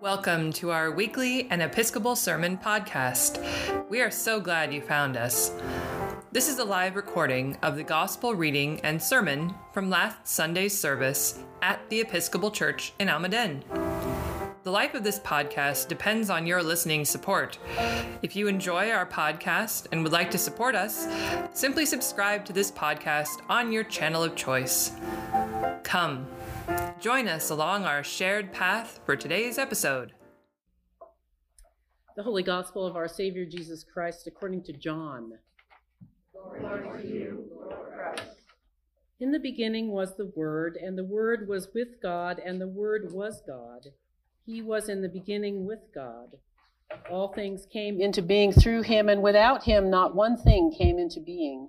Welcome to our weekly An Episcopal Sermon podcast. We are so glad you found us. This is a live recording of the gospel reading and sermon from last Sunday's service at the Episcopal Church in Almaden. The life of this podcast depends on your listening support. If you enjoy our podcast and would like to support us, simply subscribe to this podcast on your channel of choice. Come. Join us along our shared path for today's episode. The Holy Gospel of our Savior Jesus Christ according to John. Glory to you, Lord Christ. In the beginning was the Word, and the Word was with God, and the Word was God. He was in the beginning with God. All things came into being through him, and without him not one thing came into being.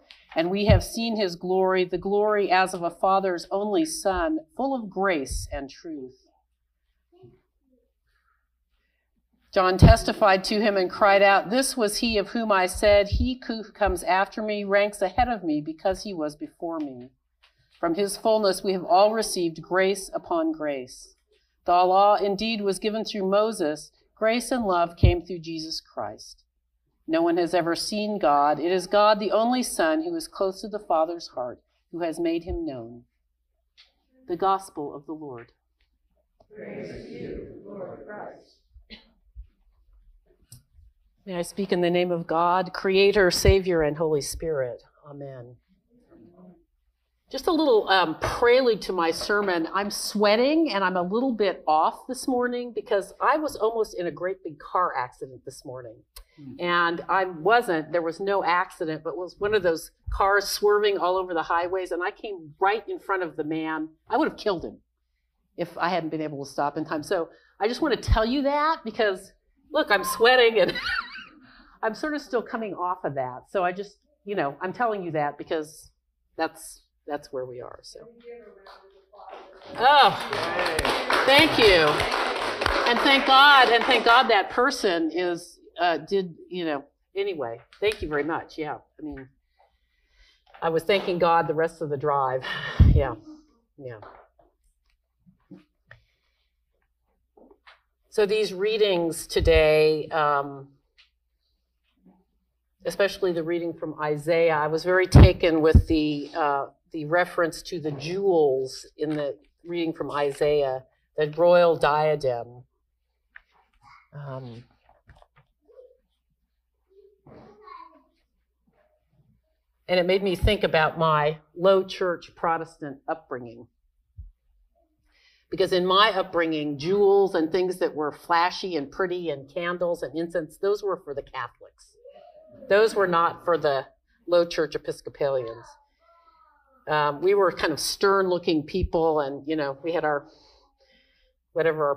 And we have seen his glory, the glory as of a Father's only Son, full of grace and truth. John testified to him and cried out, "This was he of whom I said, he who comes after me ranks ahead of me because he was before me." From his fullness we have all received grace upon grace. The law indeed was given through Moses, grace and love came through Jesus Christ. No one has ever seen God. It is God, the only Son, who is close to the Father's heart, who has made him known. The Gospel of the Lord. Praise to you, Lord Christ. May I speak in the name of God, Creator, Savior, and Holy Spirit. Amen. Just a little prelude to my sermon. I'm sweating and I'm a little bit off this morning because I was almost in a great big car accident this morning. And I wasn't, there was no accident, but was one of those cars swerving all over the highways, and I came right in front of the man. I would have killed him if I hadn't been able to stop in time. So I just want to tell you that because, look, I'm sweating and I'm sort of still coming off of that. So I just, I'm telling you that because that's where we are. So, oh, thank you. And thank God that person is... thank you very much. Yeah. I mean, I was thanking God the rest of the drive. Yeah. So these readings today, especially the reading from Isaiah, I was very taken with the reference to the jewels in the reading from Isaiah, the royal diadem. And it made me think about my low church Protestant upbringing. Because in my upbringing, jewels and things that were flashy and pretty and candles and incense, those were for the Catholics. Those were not for the low church Episcopalians. We were kind of stern-looking people, and, we had our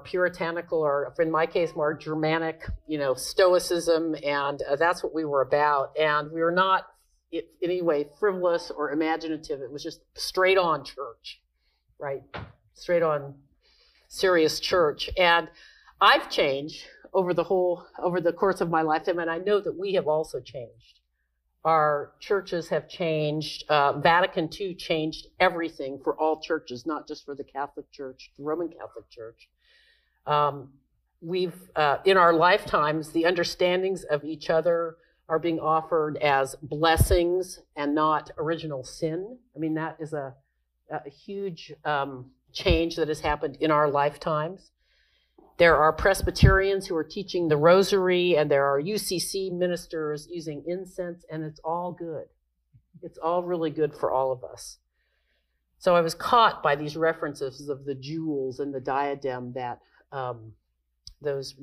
puritanical, or in my case, more Germanic, stoicism, and that's what we were about. And we were not... in any way frivolous or imaginative. It was just straight on church, right? Straight on serious church. And I've changed over the course of my lifetime, and I know that we have also changed. Our churches have changed. Vatican II changed everything for all churches, not just for the Catholic Church, the Roman Catholic Church. We've, in our lifetimes, the understandings of each other are being offered as blessings and not original sin. I mean, that is a huge change that has happened in our lifetimes. There are Presbyterians who are teaching the rosary, and there are UCC ministers using incense, and it's all good. It's all really good for all of us. So I was caught by these references of the jewels and the diadem, that those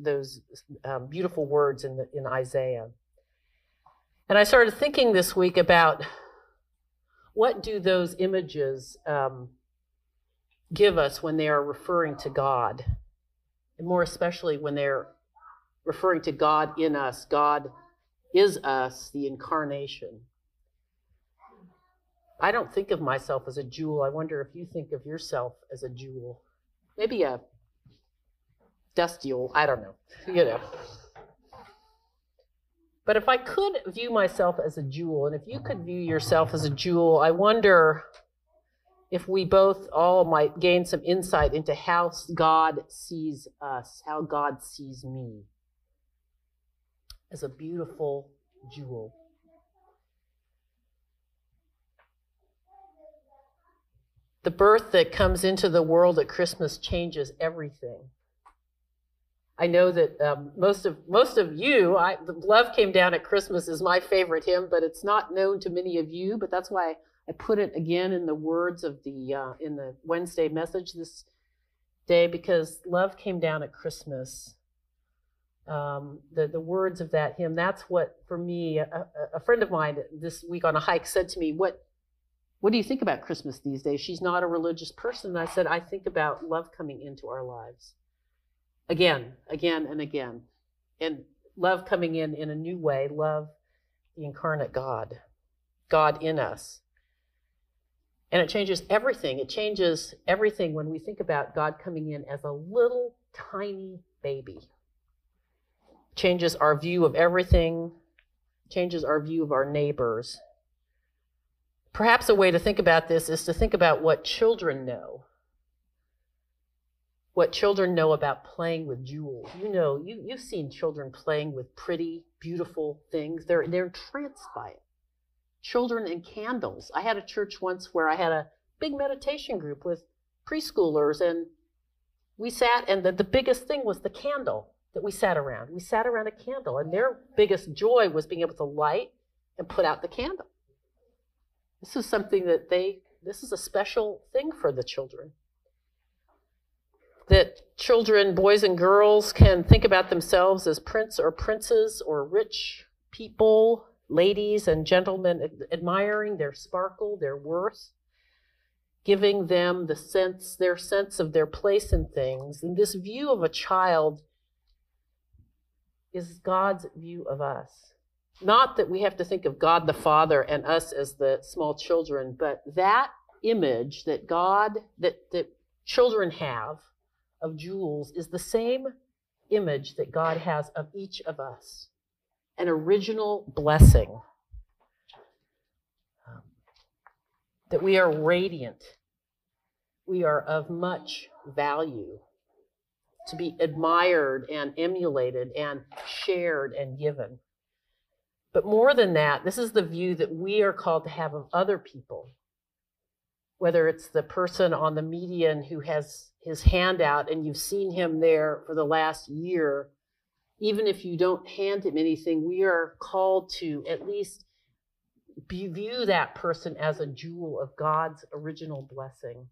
beautiful words in Isaiah. And I started thinking this week about what do those images give us when they are referring to God, and more especially when they're referring to God in us. God is us, the incarnation. I don't think of myself as a jewel. I wonder if you think of yourself as a jewel. Maybe a dust jewel, I don't know, you know. But if I could view myself as a jewel, and if you could view yourself as a jewel, I wonder if we both all might gain some insight into how God sees us, how God sees me, as a beautiful jewel. The birth that comes into the world at Christmas changes everything. I know that most of you, Love Came Down at Christmas is my favorite hymn, but it's not known to many of you, but that's why I put it again in the words of in the Wednesday message this day, because Love Came Down at Christmas. The words of that hymn, that's what, for me, a friend of mine this week on a hike said to me, what do you think about Christmas these days? She's not a religious person. And I said, I think about love coming into our lives. Again, and again. And love coming in a new way, love, the incarnate God, God in us. And it changes everything. It changes everything when we think about God coming in as a little tiny baby. Changes our view of everything, changes our view of our neighbors. Perhaps a way to think about this is to think about what children know about playing with jewels. You know, you've seen children playing with pretty, beautiful things. They're entranced by it. Children and candles. I had a church once where I had a big meditation group with preschoolers, and we sat, and the biggest thing was the candle that we sat around. We sat around a candle, and their biggest joy was being able to light and put out the candle. This is something that this is a special thing for the children. That children, boys and girls, can think about themselves as prince or princess or rich people, ladies and gentlemen, admiring their sparkle, their worth, giving them their sense of their place in things. And this view of a child is God's view of us. Not that we have to think of God the Father and us as the small children, but that image that God, that children have of jewels is the same image that God has of each of us, an original blessing, that we are radiant, we are of much value, to be admired and emulated and shared and given. But more than that, this is the view that we are called to have of other people, whether it's the person on the median who has his hand out and you've seen him there for the last year. Even if you don't hand him anything, we are called to at least view that person as a jewel of God's original blessing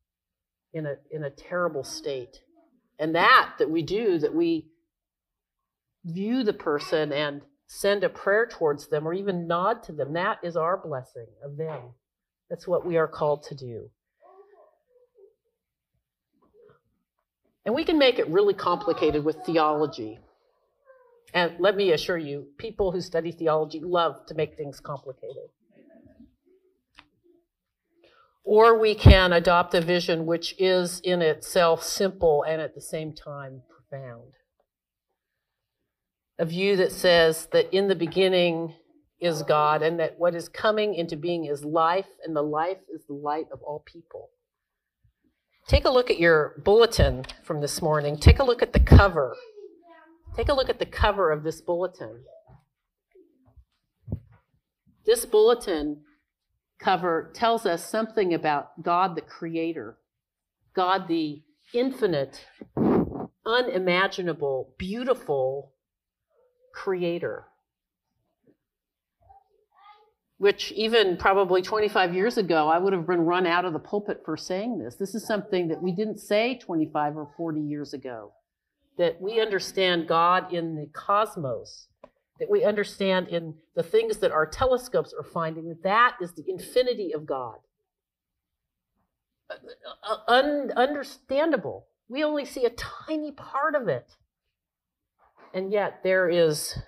in a terrible state. And that we do, that we view the person and send a prayer towards them or even nod to them, that is our blessing of them. That's what we are called to do. And we can make it really complicated with theology. And let me assure you, people who study theology love to make things complicated. Or we can adopt a vision which is in itself simple and at the same time profound. A view that says that in the beginning is God, and that what is coming into being is life, and the life is the light of all people. Take a look at your bulletin from this morning. Take a look at the cover. Take a look at the cover of this bulletin. This bulletin cover tells us something about God the Creator, God the infinite, unimaginable, beautiful Creator. which even probably 25 years ago, I would have been run out of the pulpit for saying this. This is something that we didn't say 25 or 40 years ago, that we understand God in the cosmos, that we understand in the things that our telescopes are finding, that that is the infinity of God. Understandable. We only see a tiny part of it. And yet there is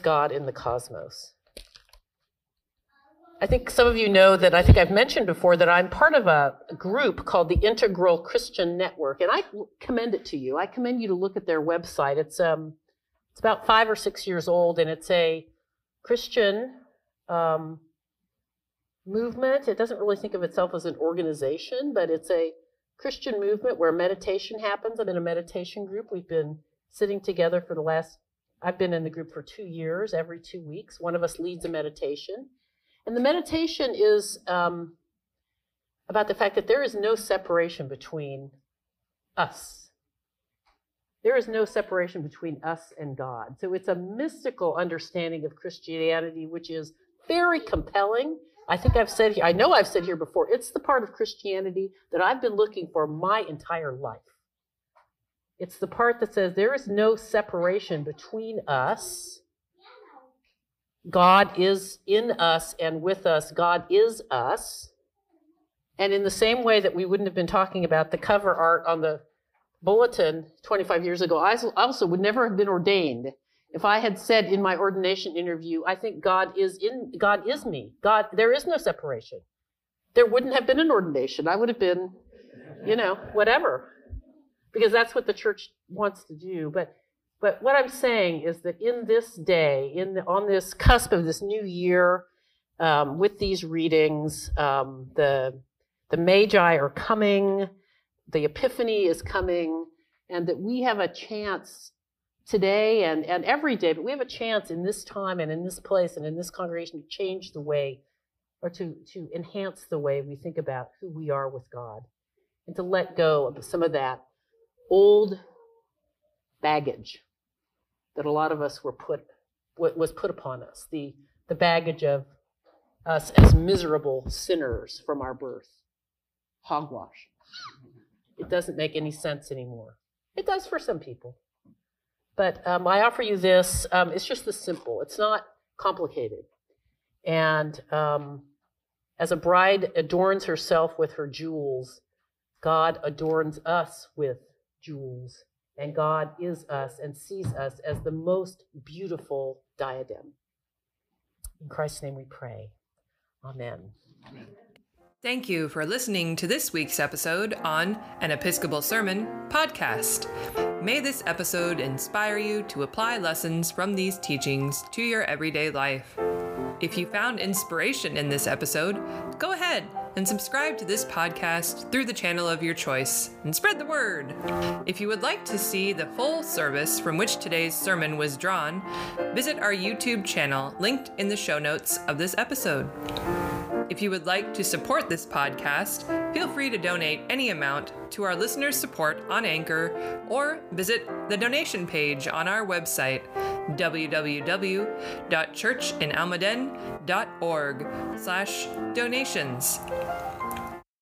God in the cosmos. I think some of you know that, I think I've mentioned before, that I'm part of a group called the Integral Christian Network, and I commend it to you. I commend you to look at their website. It's about 5 or 6 years old, and it's a Christian movement. It doesn't really think of itself as an organization, but it's a Christian movement where meditation happens. I'm in a meditation group. We've been sitting together for the last, I've been in the group for 2 years, every 2 weeks. One of us leads a meditation. And the meditation is about the fact that there is no separation between us. There is no separation between us and God. So it's a mystical understanding of Christianity, which is very compelling. I think I've said here, I know I've said here before, it's the part of Christianity that I've been looking for my entire life. It's the part that says there is no separation between us. God is in us and with us. God is us. And in the same way that we wouldn't have been talking about the cover art on the bulletin 25 years ago, I also would never have been ordained if I had said in my ordination interview, I think God is me. God, there is no separation. There wouldn't have been an ordination. I would have been, whatever. Because that's what the church wants to do. But what I'm saying is that in this day, on this cusp of this new year, with these readings, the Magi are coming, the Epiphany is coming, and that we have a chance today and every day, but we have a chance in this time and in this place and in this congregation to change the way, or to enhance the way we think about who we are with God, and to let go of some of that old baggage that a lot of us was put upon us, the baggage of us as miserable sinners from our birth. Hogwash. It doesn't make any sense anymore. It does for some people. But I offer you this. It's just this simple. It's not complicated. And as a bride adorns herself with her jewels, God adorns us with jewels. And God is us and sees us as the most beautiful diadem. In Christ's name we pray. Amen. Amen. Thank you for listening to this week's episode on An Episcopal Sermon podcast. May this episode inspire you to apply lessons from these teachings to your everyday life. If you found inspiration in this episode, go ahead and subscribe to this podcast through the channel of your choice and spread the word. If you would like to see the full service from which today's sermon was drawn, visit our YouTube channel linked in the show notes of this episode. If you would like to support this podcast, feel free to donate any amount to our listeners' support on Anchor, or visit the donation page on our website, www.churchinalmaden.org/donations.